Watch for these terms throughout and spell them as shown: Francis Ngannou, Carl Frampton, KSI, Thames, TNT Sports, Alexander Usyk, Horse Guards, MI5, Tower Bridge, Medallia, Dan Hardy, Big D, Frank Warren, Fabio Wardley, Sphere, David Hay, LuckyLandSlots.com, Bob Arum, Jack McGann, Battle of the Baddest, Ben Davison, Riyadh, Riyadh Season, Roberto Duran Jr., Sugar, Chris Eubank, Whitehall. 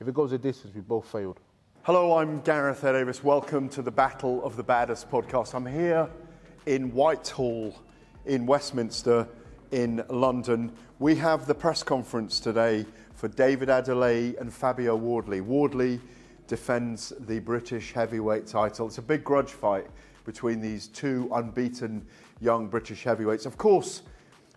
If it goes a distance, we both failed. Hello, I'm Gareth A. Davies. Welcome to the Battle of the Baddest podcast. I'm here in Whitehall, in Westminster, in London. We have the press conference today for David Adeleye and Fabio Wardley. Wardley defends the British heavyweight title. It's a big grudge fight between these two unbeaten young British heavyweights. Of course,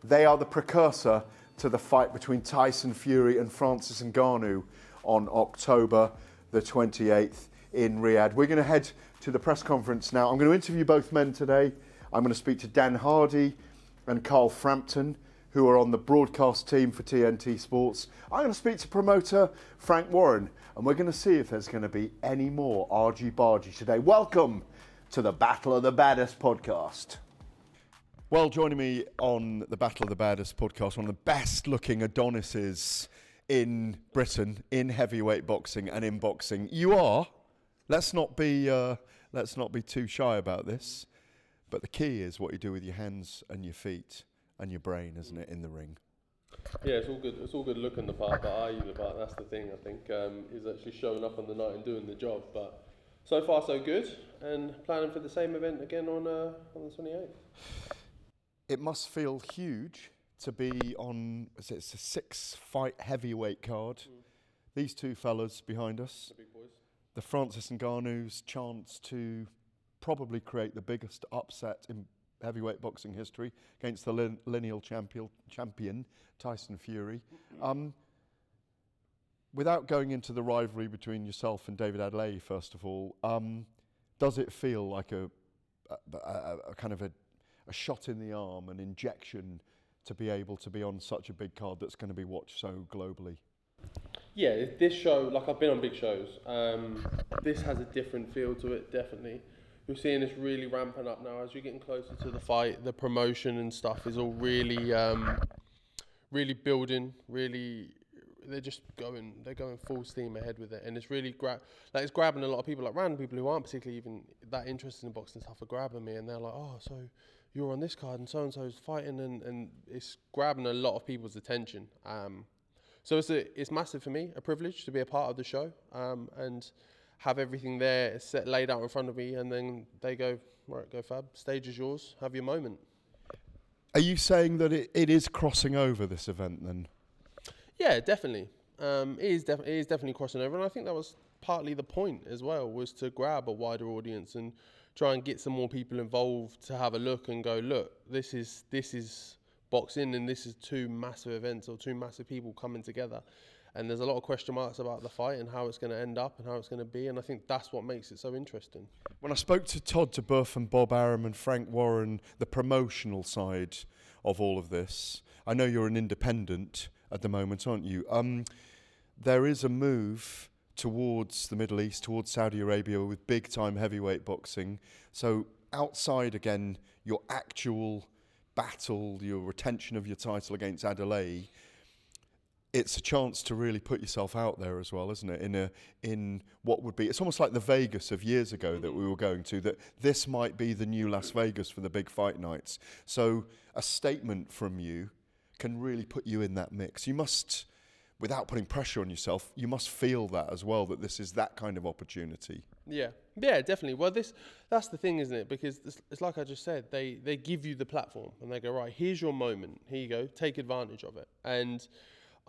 they are the precursor to the fight between Tyson Fury and Francis Ngannou on October the 28th in Riyadh. We're going to head to the press conference now. I'm going to interview both men today. I'm going to speak to Dan Hardy and Carl Frampton, who are on the broadcast team for TNT Sports. I'm going to speak to promoter Frank Warren, and we're going to see if there's going to be any more argy-bargy today. Welcome to the Battle of the Baddest podcast. Well, joining me on the Battle of the Baddest podcast, one of the best-looking Adonises in Britain, in heavyweight boxing and in boxing. You are, let's not be too shy about this, but the key is what you do with your hands and your feet and your brain, isn't it, in the ring? Yeah, it's all good looking the part, but are you the part? That's the thing, I think, is actually showing up on the night and doing the job. But so far so good, and planning for the same event again on the 28th. It must feel huge to be on, it's a 6-fight heavyweight card. Mm. These two fellas behind us, the big boys, the Francis Ngannou's chance to probably create the biggest upset in heavyweight boxing history against the lineal champion Tyson Fury. Without going into the rivalry between yourself and David Adeleye, first of all, does it feel like a kind of a shot in the arm, an injection, to be able to be on such a big card that's going to be watched so globally? Yeah, this show, like I've been on big shows, this has a different feel to it, definitely. We're seeing this really ramping up now. As you're getting closer to the fight, the promotion and stuff is all really, really building. Really, they're going full steam ahead with it, and it's really it's grabbing a lot of people. Like random people who aren't particularly even that interested in boxing stuff are grabbing me, and they're like, "Oh, so you're on this card, and so is fighting," and it's grabbing a lot of people's attention. So it's massive for me, a privilege to be a part of the show, and have everything there set, laid out in front of me, and then they go, right, go Fab, stage is yours, have your moment. Are you saying that it is crossing over, this event, then? Yeah, definitely. It is definitely crossing over, and I think that was partly the point as well, was to grab a wider audience and try and get some more people involved to have a look and go, look, this is boxing, and this is two massive events or two massive people coming together. And there's a lot of question marks about the fight and how it's going to end up and how it's going to be. And I think that's what makes it so interesting. When I spoke to Todd DeBuff and Bob Arum and Frank Warren, the promotional side of all of this, I know you're an independent at the moment, aren't you? There is a move towards the Middle East, towards Saudi Arabia, with big-time heavyweight boxing. So outside, again, your actual battle, your retention of your title against Adeleye, it's a chance to really put yourself out there as well, isn't it? In what would be, it's almost like the Vegas of years ago that we were going to, that this might be the new Las Vegas for the big fight nights. So a statement from you can really put you in that mix. You must, without putting pressure on yourself, you must feel that as well, that this is that kind of opportunity. Yeah, yeah, definitely. Well, that's the thing, isn't it? Because it's like I just said, they give you the platform and they go, right, here's your moment. Here you go, take advantage of it. And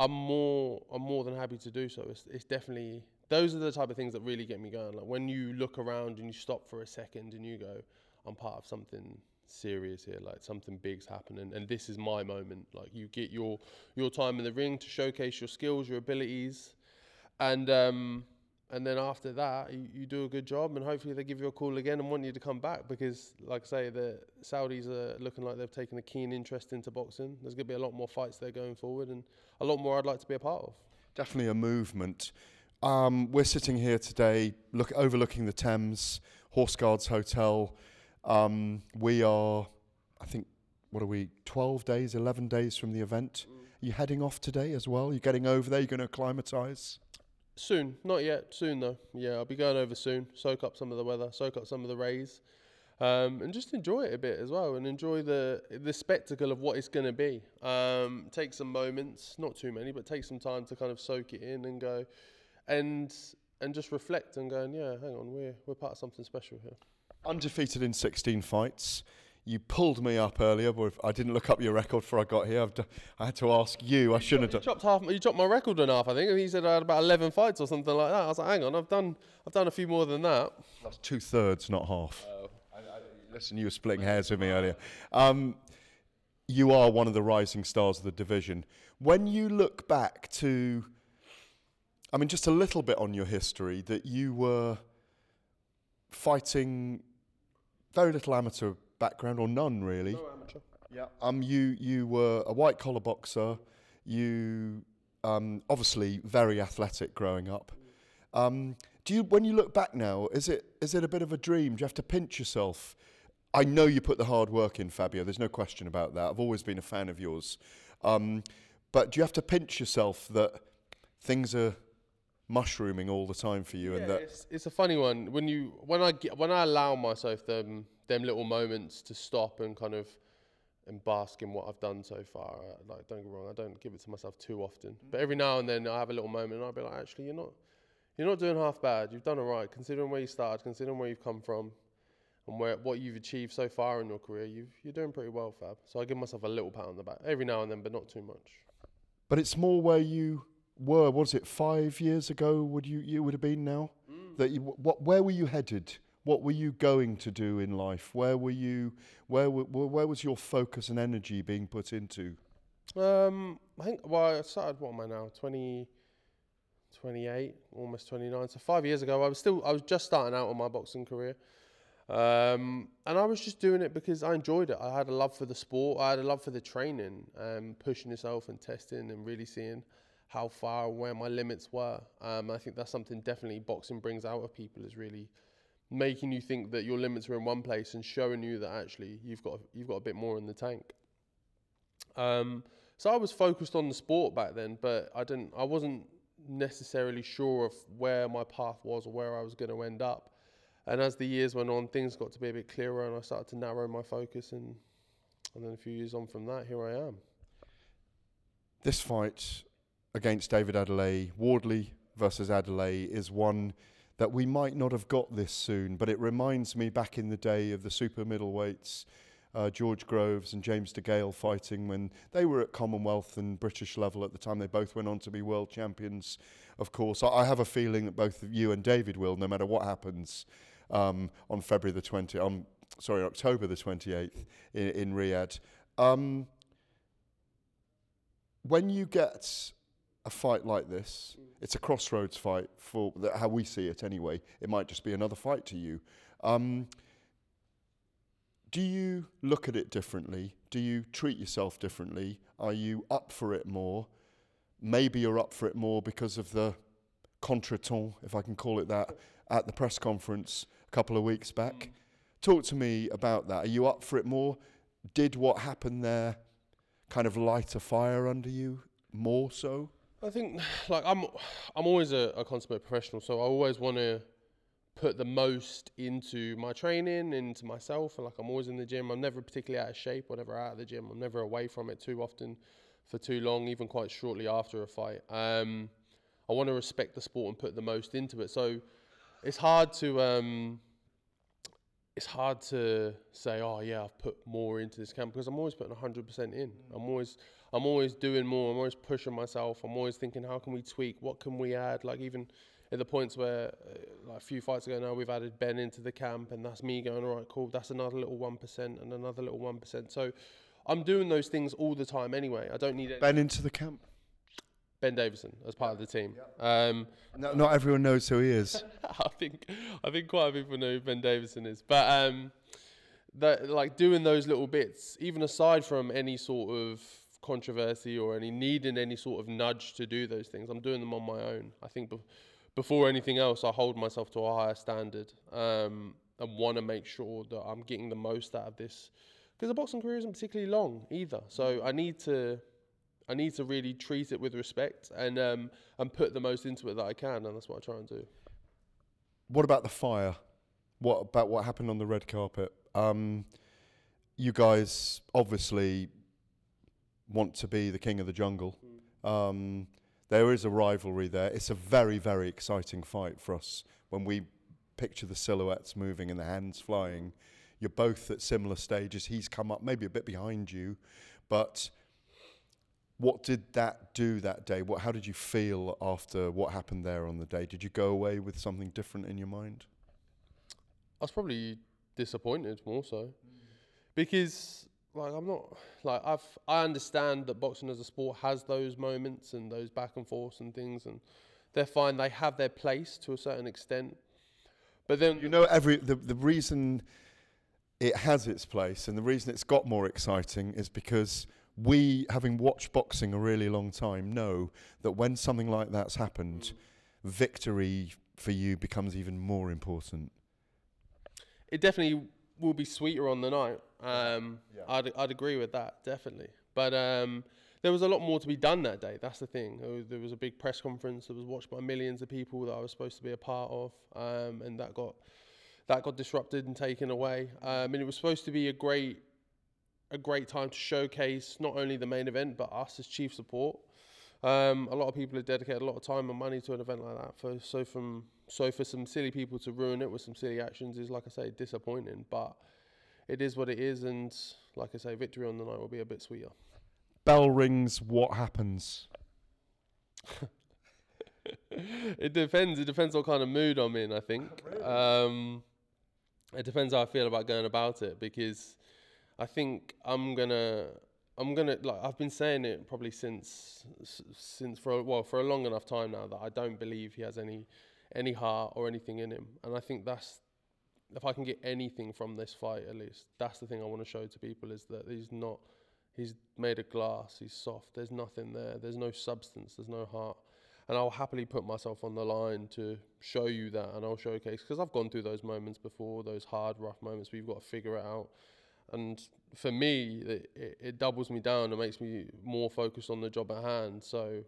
I'm more than happy to do so. It's definitely, those are the type of things that really get me going. Like when you look around and you stop for a second and you go, I'm part of something serious here, like something big's happening and this is my moment. Like you get your time in the ring to showcase your skills, your abilities, and then after that you do a good job and hopefully they give you a call again and want you to come back, because like I say, the Saudis are looking like they've taken a keen interest into boxing. There's going to be a lot more fights there going forward and a lot more I'd like to be a part of. Definitely a movement. We're sitting here today overlooking the Thames, Horse Guards Hotel. We are, I think, 11 days from the event. Mm. Are you heading off today as well? You're getting over there? You're going to acclimatise? Soon. Not yet. Soon, though. Yeah, I'll be going over soon. Soak up some of the weather, soak up some of the rays, and just enjoy it a bit as well, and enjoy the spectacle of what it's going to be. Take some moments, not too many, but take some time to kind of soak it in and go and just reflect and go, yeah, hang on, we're part of something special here. Undefeated in 16 fights. You pulled me up earlier, but I didn't look up your record before I got here. I had to ask you. I shouldn't have done. You chopped my record in half, I think. And he said I had about 11 fights or something like that. I was like, hang on, I've done a few more than that. That's 2/3, not half. Listen, you were splitting hairs with me earlier. You are one of the rising stars of the division. When you look back to, I mean, just a little bit on your history, that you were fighting very little amateur background, or none really. No amateur. Yeah. You were a white collar boxer. You obviously very athletic growing up. When you look back now, is it a bit of a dream? Do you have to pinch yourself? I know you put the hard work in, Fabio. There's no question about that. I've always been a fan of yours. But do you have to pinch yourself that things are mushrooming all the time for you? Yeah, and that it's a funny one when I allow myself them little moments to stop and kind of and bask in what I've done so far. Like, don't get me wrong, I don't give it to myself too often, but every now and then I have a little moment and I'll be like, actually, you're not doing half bad. You've done all right considering where you started, considering where you've come from, and what you've achieved so far in your career. You're doing pretty well, Fab. So I give myself a little pat on the back every now and then, but not too much. But it's more where you were, was it 5 years ago? You would have been now. That where were you headed? What were you going to do in life? Where was your focus and energy being put into? I think. Well, I started. What am I now? 28, almost 29. So 5 years ago, I was just starting out on my boxing career, and I was just doing it because I enjoyed it. I had a love for the sport. I had a love for the training, pushing yourself and testing and really seeing how far and where my limits were. I think that's something definitely boxing brings out of people, is really making you think that your limits are in one place and showing you that actually you've got a bit more in the tank. So I was focused on the sport back then, but I wasn't necessarily sure of where my path was or where I was going to end up. And as the years went on, things got to be a bit clearer and I started to narrow my focus, and then a few years on from that, here I am. This fight against David Adeleye, Wardley versus Adeleye, is one that we might not have got this soon, but it reminds me back in the day of the super middleweights, George Groves and James DeGale fighting when they were at Commonwealth and British level at the time. They both went on to be world champions, of course. I have a feeling that both of you and David will, no matter what happens on October the 28th in Riyadh. When you get a fight like this, it's a crossroads fight for how we see it anyway. It might just be another fight to you. Do you look at it differently? Do you treat yourself differently? Are you up for it more? Maybe you're up for it more because of the contretemps, if I can call it that, at the press conference a couple of weeks back. Talk to me about that. Are you up for it more? Did what happened there kind of light a fire under you more so? I think, like, I'm always a consummate professional, so I always want to put the most into my training, into myself, and like I'm always in the gym. I'm never particularly out of shape, whenever I'm out of the gym. I'm never away from it too often for too long, even quite shortly after a fight. I want to respect the sport and put the most into it. So it's hard to say, oh yeah, I've put more into this camp, because I'm always putting 100% in. I'm always doing more. I'm always pushing myself. I'm always thinking, how can we tweak? What can we add? Like, even at the points where, like a few fights ago now, we've added Ben into the camp, and that's me going, all right, cool, that's another little 1% and another little 1%. So I'm doing those things all the time anyway. I don't need it. Ben into the camp. Ben Davison as part of the team. Yeah. Not everyone knows who he is. I think quite a few people know who Ben Davison is. But that, like, doing those little bits, even aside from any sort of controversy or any needing any sort of nudge to do those things, I'm doing them on my own. I think before anything else, I hold myself to a higher standard and want to make sure that I'm getting the most out of this, because the boxing career isn't particularly long either. So I need to really treat it with respect and put the most into it that I can, and that's what I try and do. What about the fire? What about what happened on the red carpet? You guys obviously want to be the king of the jungle. There is a rivalry there. It's a very, very exciting fight for us. When we picture the silhouettes moving and the hands flying, you're both at similar stages. He's come up maybe a bit behind you, but... what did that do that day? How did you feel after what happened there on the day? Did you go away with something different in your mind? I was probably disappointed more so, because I understand that boxing as a sport has those moments and those back and forths and things, and they're fine. They have their place to a certain extent, but then the reason it has its place and the reason it's got more exciting is because we, having watched boxing a really long time, know that when something like that's happened, victory for you becomes even more important. It definitely will be sweeter on the night. Yeah. I'd agree with that, definitely. But there was a lot more to be done that day. That's the thing. There was a big press conference that was watched by millions of people that I was supposed to be a part of, and that got disrupted and taken away. And it was supposed to be a great time to showcase not only the main event, but us as chief support. A lot of people have dedicated a lot of time and money to an event like that. For some silly people to ruin it with some silly actions is, like I say, disappointing. But it is what it is, and like I say, victory on the night will be a bit sweeter. Bell rings, what happens? It depends. It depends what kind of mood I'm in, I think. Really? It depends how I feel about going about it, because... I think I'm gonna like, I've been saying it probably for a long enough time now that I don't believe he has any heart or anything in him. And I think that's, if I can get anything from this fight at least, that's the thing I want to show to people, is that he's made of glass, he's soft, there's nothing there, there's no substance, there's no heart. And I'll happily put myself on the line to show you that, and I'll showcase, because I've gone through those moments before, those hard, rough moments where you've got to figure it out. And for me, it doubles me down and makes me more focused on the job at hand. So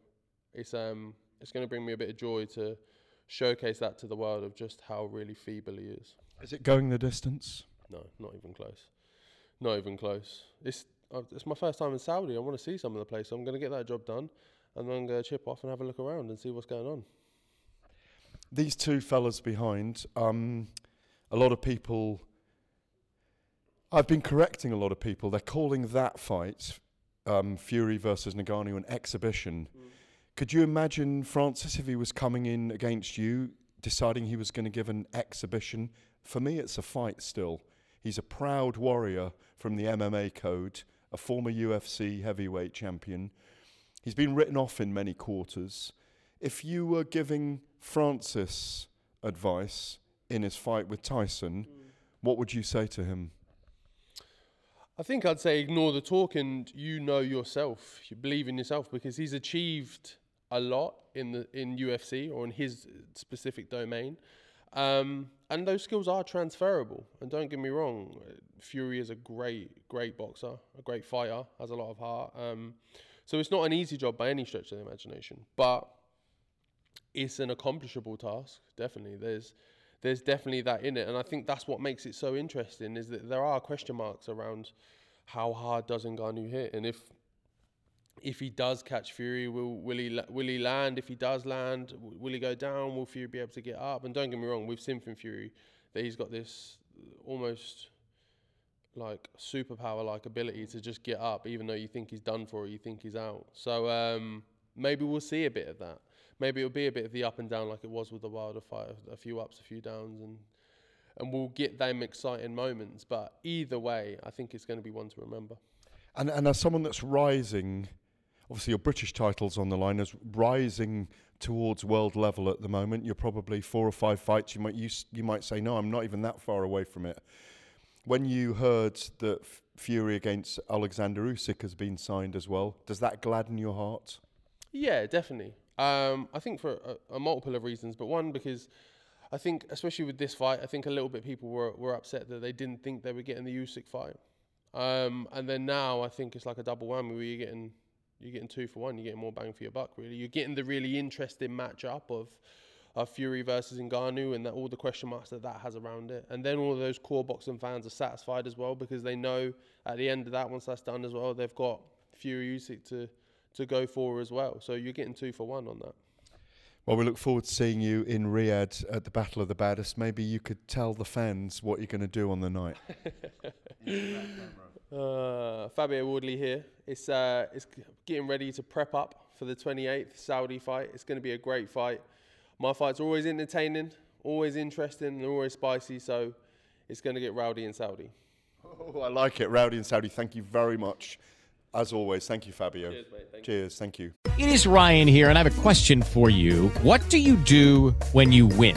it's going to bring me a bit of joy to showcase that to the world, of just how really feeble he is. Is it going the distance? No, not even close. Not even close. It's my first time in Saudi. I want to see some of the place. So I'm going to get that job done, and then I'm going to chip off and have a look around and see what's going on. These two fellas behind, a lot of people... I've been correcting a lot of people. They're calling that fight, Fury versus Ngannou, an exhibition. Could you imagine, Francis, if he was coming in against you, deciding he was going to give an exhibition? For me, it's a fight still. He's a proud warrior from the MMA code, a former UFC heavyweight champion. He's been written off in many quarters. If you were giving Francis advice in his fight with Tyson, what would you say to him? I think I'd say ignore the talk, and you know yourself. You believe in yourself, because he's achieved a lot in UFC, or in his specific domain. And those skills are transferable. And don't get me wrong, Fury is a great, great boxer, a great fighter, has a lot of heart. So it's not an easy job by any stretch of the imagination, but it's an accomplishable task, definitely. There's definitely that in it, and I think that's what makes it so interesting, is that there are question marks around how hard does Ngannou hit, and if he does catch Fury, will he land? If he does land, will he go down? Will Fury be able to get up? And don't get me wrong, we've seen from Fury that he's got this almost like superpower-like ability to just get up, even though you think he's done for, you think he's out. So maybe we'll see a bit of that. Maybe it'll be a bit of the up and down like it was with the Wilder fight, a few ups, a few downs, and we'll get them exciting moments. But either way, I think it's going to be one to remember. And as someone that's rising, obviously your British title's on the line, is rising towards world level at the moment. You're probably 4 or 5 fights. You might say, no, I'm not even that far away from it. When you heard that Fury against Alexander Usyk has been signed as well, does that gladden your heart? Yeah, definitely. I think for a multiple of reasons, but one, because I think, especially with this fight, I think a little bit people were upset that they didn't think they were getting the Usyk fight. And then now I think it's like a double whammy where you're getting 2 for 1, you're getting more bang for your buck, really. You're getting the really interesting matchup of Fury versus Ngannou, and that, all the question marks that has around it. And then all of those core boxing fans are satisfied as well, because they know at the end of that, once that's done as well, they've got Fury Usyk to go for as well. So you're getting 2 for 1 on that. Well, we look forward to seeing you in Riyadh at the Battle of the Baddest. Maybe you could tell the fans what you're going to do on the night. Fabio Wardley here. It's getting ready to prep up for the 28th Saudi fight. It's going to be a great fight. My fights are always entertaining, always interesting, and always spicy. So it's going to get rowdy in Saudi. Oh, I like it. Rowdy in Saudi. Thank you very much. As always, thank you, Fabio. Cheers, mate. Cheers. Thank you. It is Ryan here, and I have a question for you. What do you do when you win?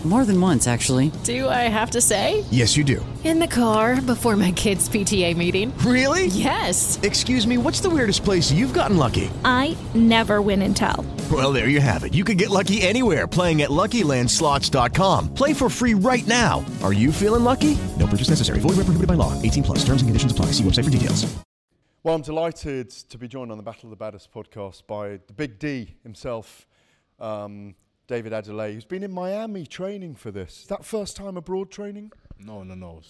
More than once, actually. Do I have to say? Yes, you do. In the car before my kids' PTA meeting. Really? Yes. Excuse me, what's the weirdest place you've gotten lucky? I never win and tell. Well, there you have it. You can get lucky anywhere, playing at LuckyLandSlots.com. Play for free right now. Are you feeling lucky? No purchase necessary. Void where prohibited by law. 18+. Terms and conditions apply. See website for details. Well, I'm delighted to be joined on the Battle of the Baddest podcast by the Big D himself, David Adeleye, who's been in Miami training for this. Is that first time abroad training? No. I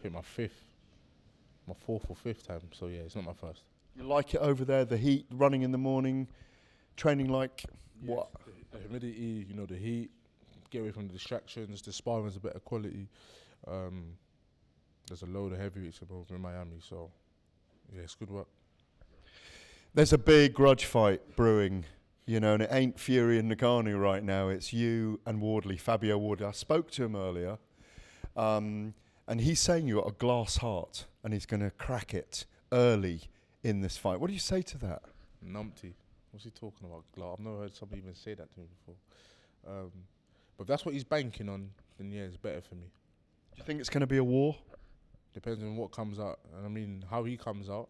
think my fourth or fifth time. So yeah, it's not my first. You like it over there? The heat, running in the morning, training like what? The humidity, you know, the heat. Get away from the distractions. The sparring's a better quality. There's a load of heavyweights over in Miami, so yeah, it's good work. There's a big grudge fight brewing. You know, and it ain't Fury and Ngannou right now. It's you and Wardley, Fabio Wardley. I spoke to him earlier, and he's saying you got a glass heart, and he's going to crack it early in this fight. What do you say to that? Numpty. What's he talking about? Glass? I've never heard somebody even say that to me before. But if that's what he's banking on, then yeah, it's better for me. Do you think it's going to be a war? Depends on what comes out, and I mean how he comes out.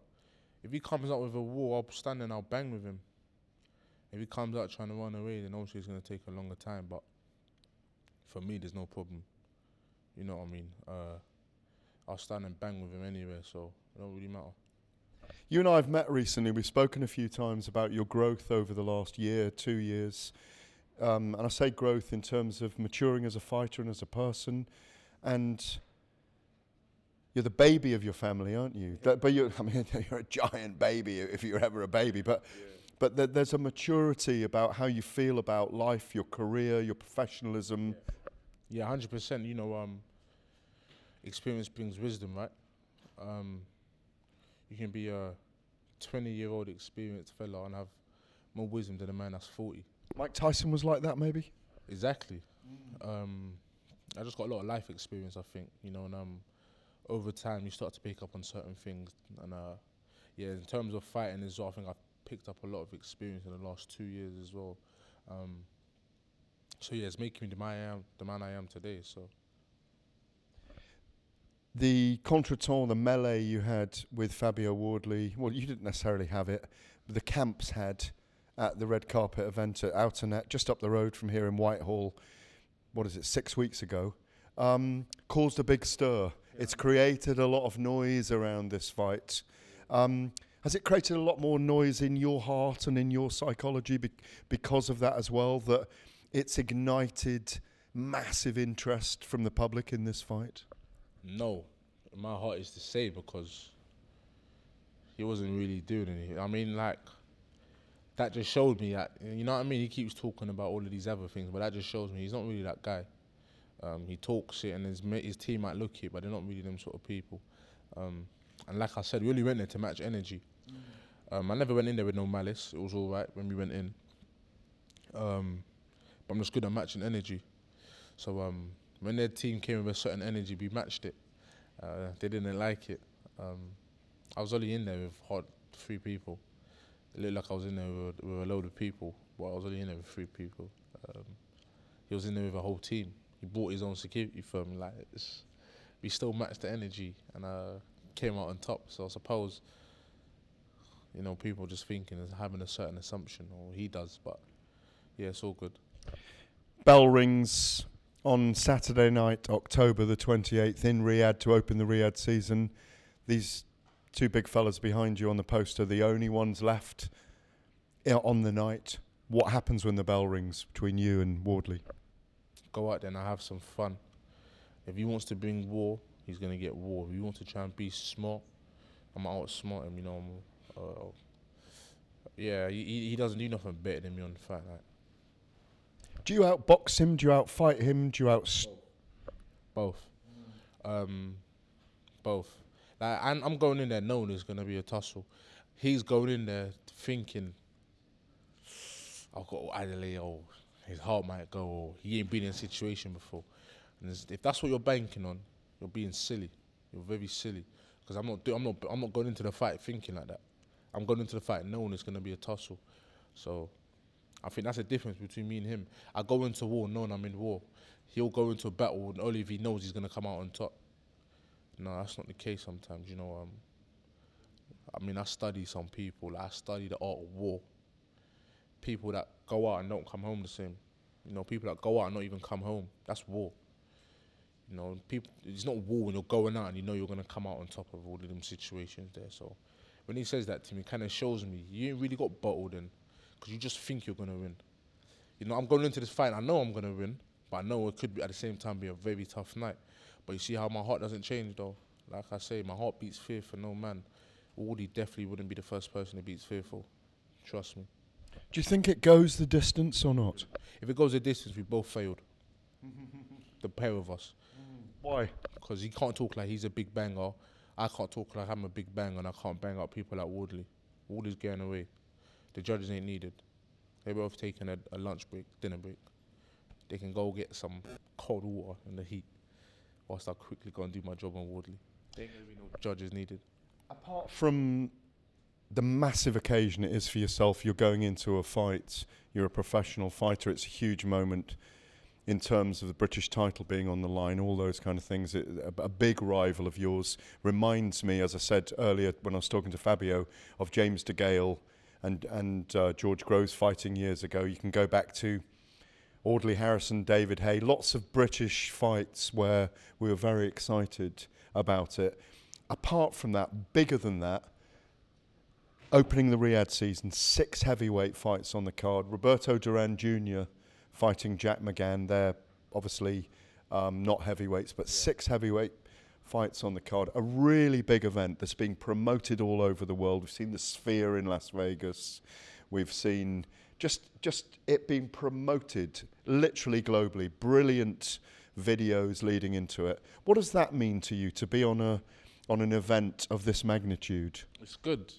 If he comes out with a war, I'll stand and I'll bang with him. If he comes out trying to run away, then obviously it's going to take a longer time. But for me, there's no problem. You know what I mean? I'll stand and bang with him anywhere, so it don't really matter. You and I have met recently. We've spoken a few times about your growth over the last year, 2 years. And I say growth in terms of maturing as a fighter and as a person. And You're the baby of your family, aren't you? Yeah. But you're, I mean, you're a giant baby if you're ever a baby. But there's a maturity about how you feel about life, your career, your professionalism. Yeah, 100%. You know, experience brings wisdom, right? You can be a 20-year-old experienced fella and have more wisdom than a man that's 40. Mike Tyson was like that, maybe? Exactly. I just got a lot of life experience, I think, you know, and over time you start to pick up on certain things. And yeah, in terms of fighting as well, I think I've picked up a lot of experience in the last 2 years as well. So yeah, it's making me the man I am today, so. The contretemps, the melee you had with Fabio Wardley, well, you didn't necessarily have it, but the camps had at the red carpet event at Outernet, just up the road from here in Whitehall, what is it, 6 weeks ago, caused a big stir. Yeah. It's created a lot of noise around this fight. Has it created a lot more noise in your heart and in your psychology because of that as well, that it's ignited massive interest from the public in this fight? No, my heart is to say, because he wasn't really doing anything. I mean, like, that just showed me that, you know what I mean? He keeps talking about all of these other things, but that just shows me he's not really that guy. He talks it, and his team might look it, but they're not really them sort of people. And like I said, we only went there to match energy. I never went in there with no malice. It was all right when we went in. But I'm just good at matching energy. So, when their team came with a certain energy, we matched it. They didn't like it. I was only in there with three people. It looked like I was in there with a load of people, but I was only in there with three people. He was in there with a whole team. He bought his own security firm. Like, we still matched the energy and came out on top. So I suppose, you know, people just thinking and having a certain assumption, or he does, but yeah, it's all good. Bell rings on Saturday night, October the 28th, in Riyadh to open the Riyadh season. These two big fellas behind you on the post are the only ones left on the night. What happens when the bell rings between you and Wardley? Go out there and have some fun. If he wants to bring war, he's going to get war. If he wants to try and be smart, I'm going to outsmart him, you know. Yeah, he doesn't do nothing better than me on the fight night. Do you outbox him? Do you outfight him? Do you Both. Both. Like, I'm going in there knowing there's going to be a tussle. He's going in there thinking, I've got Adeleye, or his heart might go, or he ain't been in a situation before. And if that's what you're banking on, you're being silly. You're very silly. Because I'm not going into the fight thinking like that. I'm going into the fight knowing it's going to be a tussle. So I think that's the difference between me and him. I go into war knowing I'm in war. He'll go into a battle and only if he knows he's going to come out on top. No, that's not the case sometimes, you know. I mean, I study some people. Like, I study the art of war. People that go out and don't come home the same. You know, people that go out and not even come home. That's war. You know, it's not war when you're going out and you know you're going to come out on top of all of them situations there. So when he says that to me, it kind of shows me you ain't really got bottled in. Because you just think you're going to win. You know, I'm going into this fight, I know I'm going to win, but I know it could be, at the same time, be a very tough night. But you see how my heart doesn't change, though? Like I say, my heart beats fear for no man. Wardley definitely wouldn't be the first person that beats fearful. Trust me. Do you think it goes the distance or not? If it goes the distance, we both failed. The pair of us. Why? Because he can't talk like he's a big banger. I can't talk like I'm a big banger, and I can't bang out people like Wardley. Wardley's getting away. The judges ain't needed. They both taking a lunch break, dinner break. They can go get some cold water in the heat whilst I quickly go and do my job on Wardley. There ain't going to be no judges needed. Apart from the massive occasion it is for yourself, you're going into a fight, you're a professional fighter, it's a huge moment in terms of the British title being on the line, all those kind of things. A big rival of yours reminds me, as I said earlier when I was talking to Fabio, of James DeGale and George Groves fighting years ago. You can go back to Audley Harrison, David Hay, lots of British fights where we were very excited about it. Apart from that, bigger than that, opening the Riyadh season, 6 heavyweight fights on the card. Roberto Duran Jr. fighting Jack McGann. They're obviously not heavyweights, but 6 heavyweight fights on the card. A really big event that's being promoted all over the world. We've seen the Sphere in Las Vegas. We've seen just it being promoted literally globally. Brilliant videos leading into it. What does that mean to you to be on an event of this magnitude? It's good.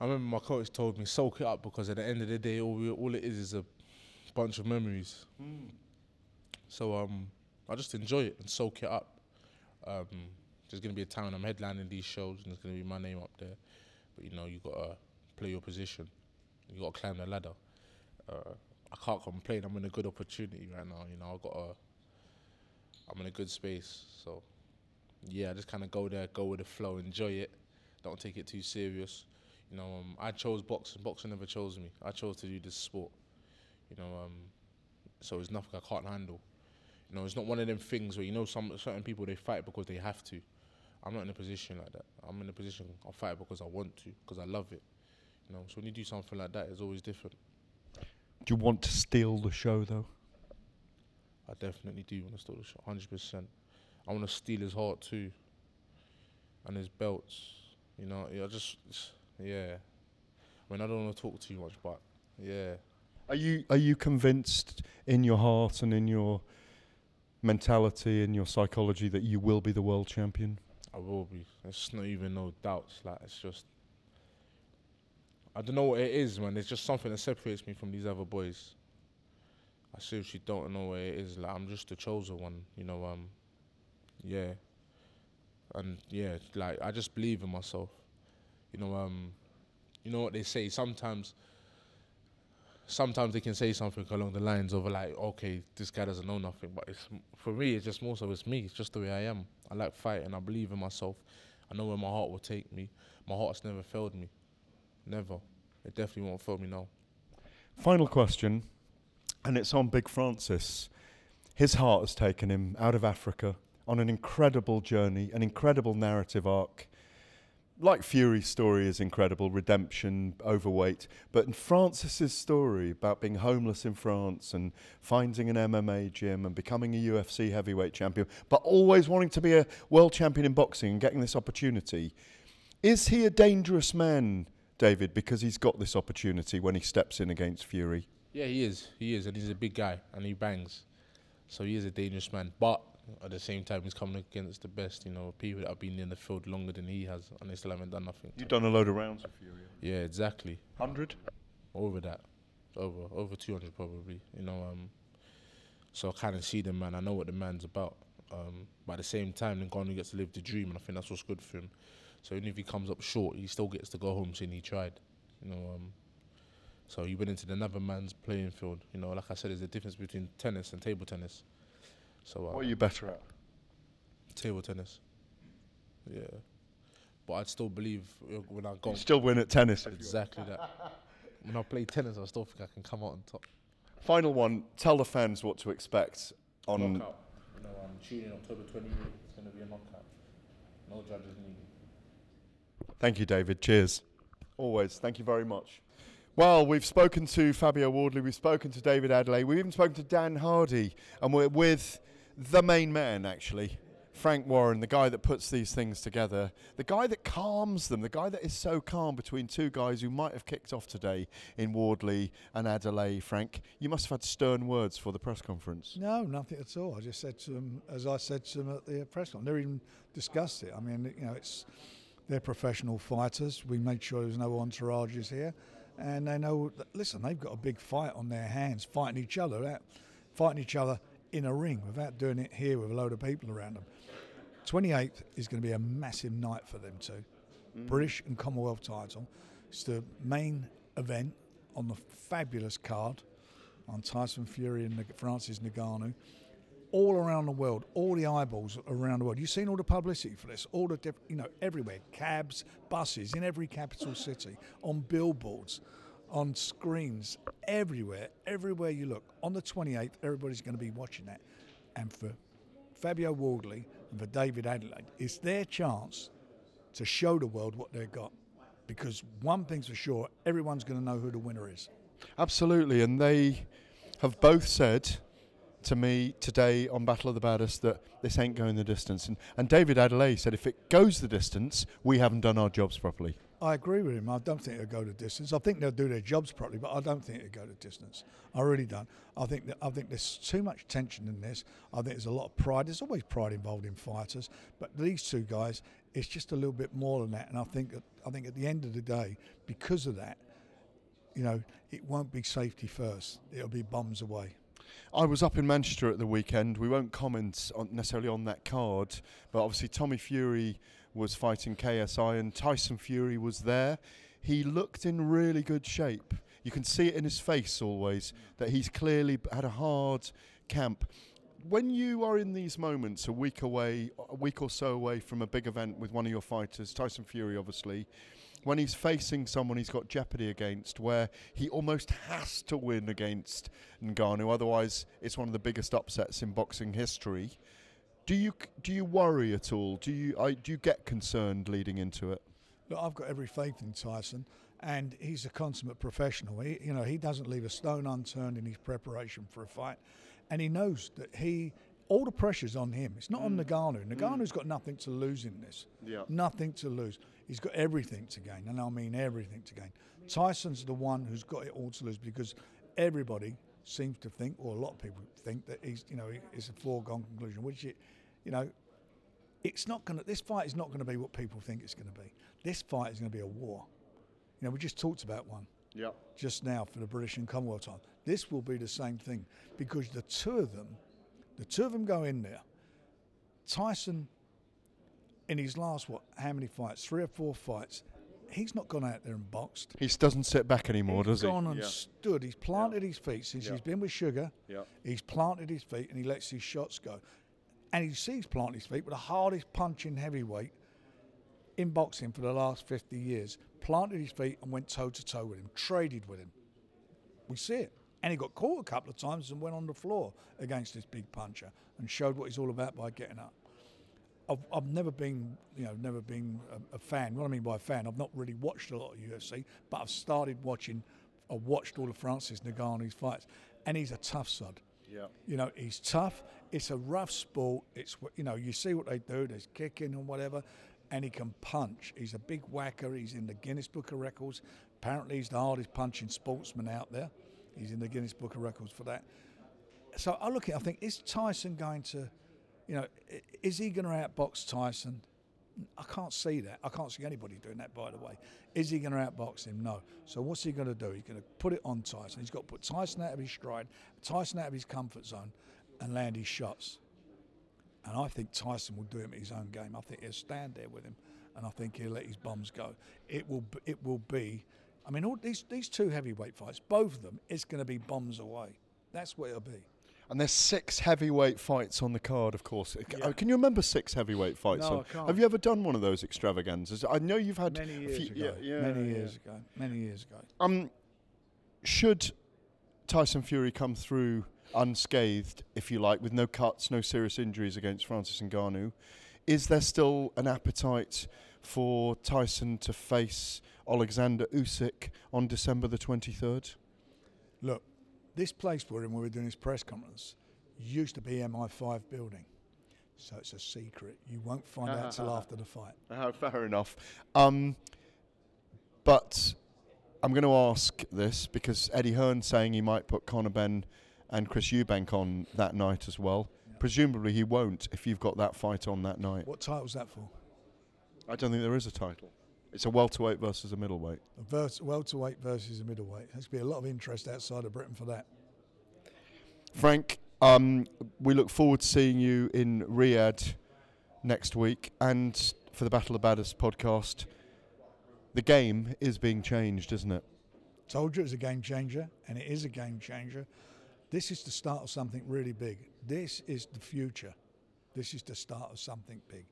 I remember my coach told me, soak it up, because at the end of the day, all it is a bunch of memories. Mm. So I just enjoy it and soak it up. There's going to be a time when I'm headlining these shows and there's going to be my name up there. But, you know, you got to play your position. You got to climb the ladder. I can't complain. I'm in a good opportunity right now. You know, I'm in a good space. So, yeah, I just kind of go there, go with the flow, enjoy it. Don't take it too serious. You know, I chose boxing. Boxing never chose me. I chose to do this sport. You know, so it's nothing I can't handle. You know, it's not one of them things where, you know, certain people, they fight because they have to. I'm not in a position like that. I'm in a position I fight because I want to, because I love it. You know, so when you do something like that, it's always different. Do you want to steal the show, though? I definitely do want to steal the show, 100%. I want to steal his heart, too, and his belts. You know, I just... Yeah, I mean, I don't want to talk too much, but yeah. Are you convinced in your heart and in your mentality and your psychology that you will be the world champion? I will be. It's not even no doubts. Like, it's just, I don't know what it is, man. It's just something that separates me from these other boys. I seriously don't know what it is. Like, I'm just the chosen one, you know. Yeah, and yeah, like, I just believe in myself. You know what they say. Sometimes they can say something along the lines of like, "Okay, this guy doesn't know nothing." But it's, for me, it's just more so it's me. It's just the way I am. I like fighting. I believe in myself. I know where my heart will take me. My heart's never failed me. Never. It definitely won't fail me now. Final question, and it's on Big Francis. His heart has taken him out of Africa on an incredible journey, an incredible narrative arc. Like Fury's story is incredible, redemption, overweight, but in Francis's story about being homeless in France and finding an MMA gym and becoming a UFC heavyweight champion, but always wanting to be a world champion in boxing and getting this opportunity. Is he a dangerous man, David, because he's got this opportunity when he steps in against Fury? Yeah, he is, and he's a big guy, and he bangs. So he is a dangerous man, but at the same time, he's coming against the best, you know, people that have been in the field longer than he has, and they still haven't done nothing. You've done a load of rounds with Fury. Yeah, exactly. 100? Over that. Over 200 probably, you know. So I kind of see the man. I know what the man's about. But at the same time, Ngannou gets to live the dream, and I think that's what's good for him. So even if he comes up short, he still gets to go home saying he tried, you know. So he went into another man's playing field. You know, like I said, there's a difference between tennis and table tennis. So, what are you better at? Table tennis. Yeah. But I still believe when I go... You still win at tennis. Exactly that. When I play tennis, I still think I can come out on top. Final one, tell the fans what to expect on... Knockout. You know, I'm tuning October 28th. It's going to be a knockout. No judges needed. Thank you, David. Cheers. Always. Thank you very much. Well, we've spoken to Fabio Wardley. We've spoken to David Adeleye. We've even spoken to Dan Hardy. And we're with... the main man, actually, Frank Warren, the guy that puts these things together, the guy that calms them, the guy that is so calm between two guys who might have kicked off today in Wardley and Adeleye. Frank, you must have had stern words for the press conference. No, nothing at all. I just said to them, as I said to them at the press conference, never even discussed it. I mean, you know, they're professional fighters. We made sure there's no entourages here. And they know, listen, they've got a big fight on their hands, fighting each other. In a ring without doing it here with a load of people around them. 28th is going to be a massive night for them too. British and Commonwealth title. It's the main event on the fabulous card on Tyson Fury and Francis Ngannou. All around the world, all the eyeballs around the world. You've seen all the publicity for this, all the everywhere, cabs, buses, in every capital city, on billboards, on screens, everywhere you look. On the 28th, everybody's going to be watching that. And for Fabio Wardley and for David Adeleye, it's their chance to show the world what they've got. Because one thing's for sure, everyone's going to know who the winner is. Absolutely, and they have both said to me today on Battle of the Baddest that this ain't going the distance. And David Adeleye said if it goes the distance, we haven't done our jobs properly. I agree with him. I don't think they'll go the distance. I think they'll do their jobs properly, but I don't think they'll go the distance. I really don't. I think there's too much tension in this. I think there's a lot of pride. There's always pride involved in fighters, but these two guys, it's just a little bit more than that. And I think at the end of the day, because of that, you know, it won't be safety first. It'll be bums away. I was up in Manchester at the weekend. We won't comment necessarily on that card, but obviously Tommy Fury was fighting KSI and Tyson Fury was there. He looked in really good shape. You can see it in his face always that he's clearly had a hard camp. When you are in these moments a week or so away from a big event with one of your fighters, Tyson Fury obviously, when he's facing someone he's got jeopardy against, where he almost has to win against Ngannou, otherwise it's one of the biggest upsets in boxing history. Do you worry at all? Do you get concerned leading into it? Look, I've got every faith in Tyson, and he's a consummate professional. He doesn't leave a stone unturned in his preparation for a fight, and he knows that all the pressure's on him. It's not on Ngannou. Ngannou's got nothing to lose in this. Yeah. Nothing to lose. He's got everything to gain, and I mean everything to gain. Tyson's the one who's got it all to lose because everybody seems to think, or a lot of people think, that it's a foregone conclusion, which it's not going to. This fight is not going to be what people think it's going to be. This fight is going to be a war. We just talked about one. Yeah. Just now for the British and Commonwealth title. This will be the same thing because the two of them go in there. Tyson, in his last three or four fights, he's not gone out there and boxed. He doesn't sit back anymore, does he? He's gone and stood. He's planted his feet since he's been with Sugar. Yeah. He's planted his feet and he lets his shots go. And you see he's planted his feet with the hardest punching heavyweight in boxing for the last 50 years. Planted his feet and went toe-to-toe with him, traded with him. We see it. And he got caught a couple of times and went on the floor against this big puncher and showed what he's all about by getting up. I've never been a fan. What I mean by a fan, I've not really watched a lot of UFC, but I've started watching. I've watched all of Francis Ngannou's fights, and he's a tough sod. Yeah. He's tough. It's a rough sport. It's you see what they do. There's kicking and whatever, and he can punch. He's a big whacker. He's in the Guinness Book of Records. Apparently, he's the hardest punching sportsman out there. He's in the Guinness Book of Records for that. So I look at it, I think, is Tyson going to? Is he going to outbox Tyson? I can't see that. I can't see anybody doing that, by the way. Is he going to outbox him? No. So what's he going to do? He's going to put it on Tyson. He's got to put Tyson out of his stride, Tyson out of his comfort zone, and land his shots. And I think Tyson will do him at his own game. I think he'll stand there with him, and I think he'll let his bums go. It will be. I mean, all these two heavyweight fights, both of them, it's going to be bombs away. That's what it'll be. And there's 6 heavyweight fights on the card, of course. Yeah. Can you remember 6 heavyweight fights? No, I can't. Have you ever done one of those extravaganzas? I know you've had many years ago. Many years ago. Should Tyson Fury come through unscathed, if you like, with no cuts, no serious injuries against Francis Ngannou, is there still an appetite for Tyson to face Alexander Usyk on December the 23rd? Look. This place we're in, where we're doing this press conference, used to be MI5 building. So it's a secret. You won't find out till after the fight. Fair enough. But I'm going to ask this because Eddie Hearn's saying he might put Conor Ben and Chris Eubank on that night as well. Yep. Presumably he won't if you've got that fight on that night. What title's that for? I don't think there is a title. It's a welterweight versus a middleweight. Welterweight versus a middleweight. There's going to be a lot of interest outside of Britain for that. Frank, we look forward to seeing you in Riyadh next week. And for the Battle of the Baddest podcast, the game is being changed, isn't it? Told you it's a game changer, and it is a game changer. This is the start of something really big. This is the future. This is the start of something big.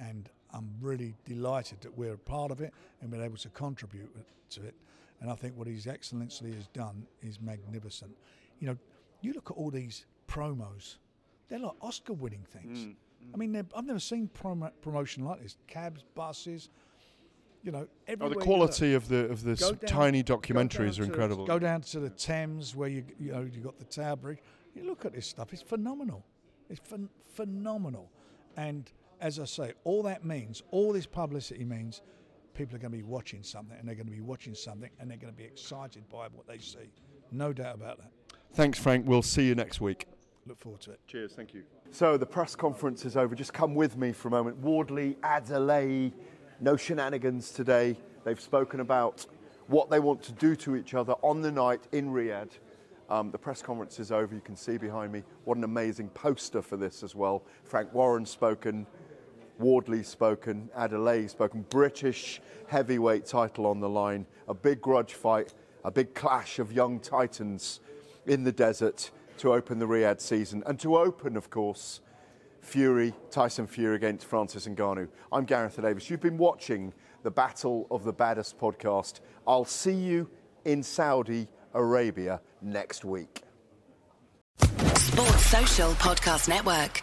And I'm really delighted that we're a part of it and been able to contribute to it. And I think what His Excellency has done is magnificent. You look at all these promos. They're like Oscar-winning things. I mean, I've never seen promotion like this. Cabs, buses, everywhere. The quality of the tiny documentaries are incredible. Go down to the Thames where you've got the Tower Bridge. You look at this stuff, it's phenomenal. It's phenomenal. And as I say, all that means, all this publicity means, people are going to be watching something, and they're going to be watching something, and they're going to be excited by what they see. No doubt about that. Thanks, Frank. We'll see you next week. Look forward to it. Cheers. Thank you. So the press conference is over. Just come with me for a moment. Wardley, Adeleye, no shenanigans today. They've spoken about what they want to do to each other on the night in Riyadh. The press conference is over. You can see behind me what an amazing poster for this as well. Frank Warren spoken, Wardley spoken, Adeleye spoken. British heavyweight title on the line. A big grudge fight, a big clash of young titans in the desert to open the Riyadh season. And to open, of course, Fury, Tyson Fury against Francis Ngannou. I'm Gareth A. Davies. You've been watching the Battle of the Baddest podcast. I'll see you in Saudi Arabia next week. Sports Social Podcast Network.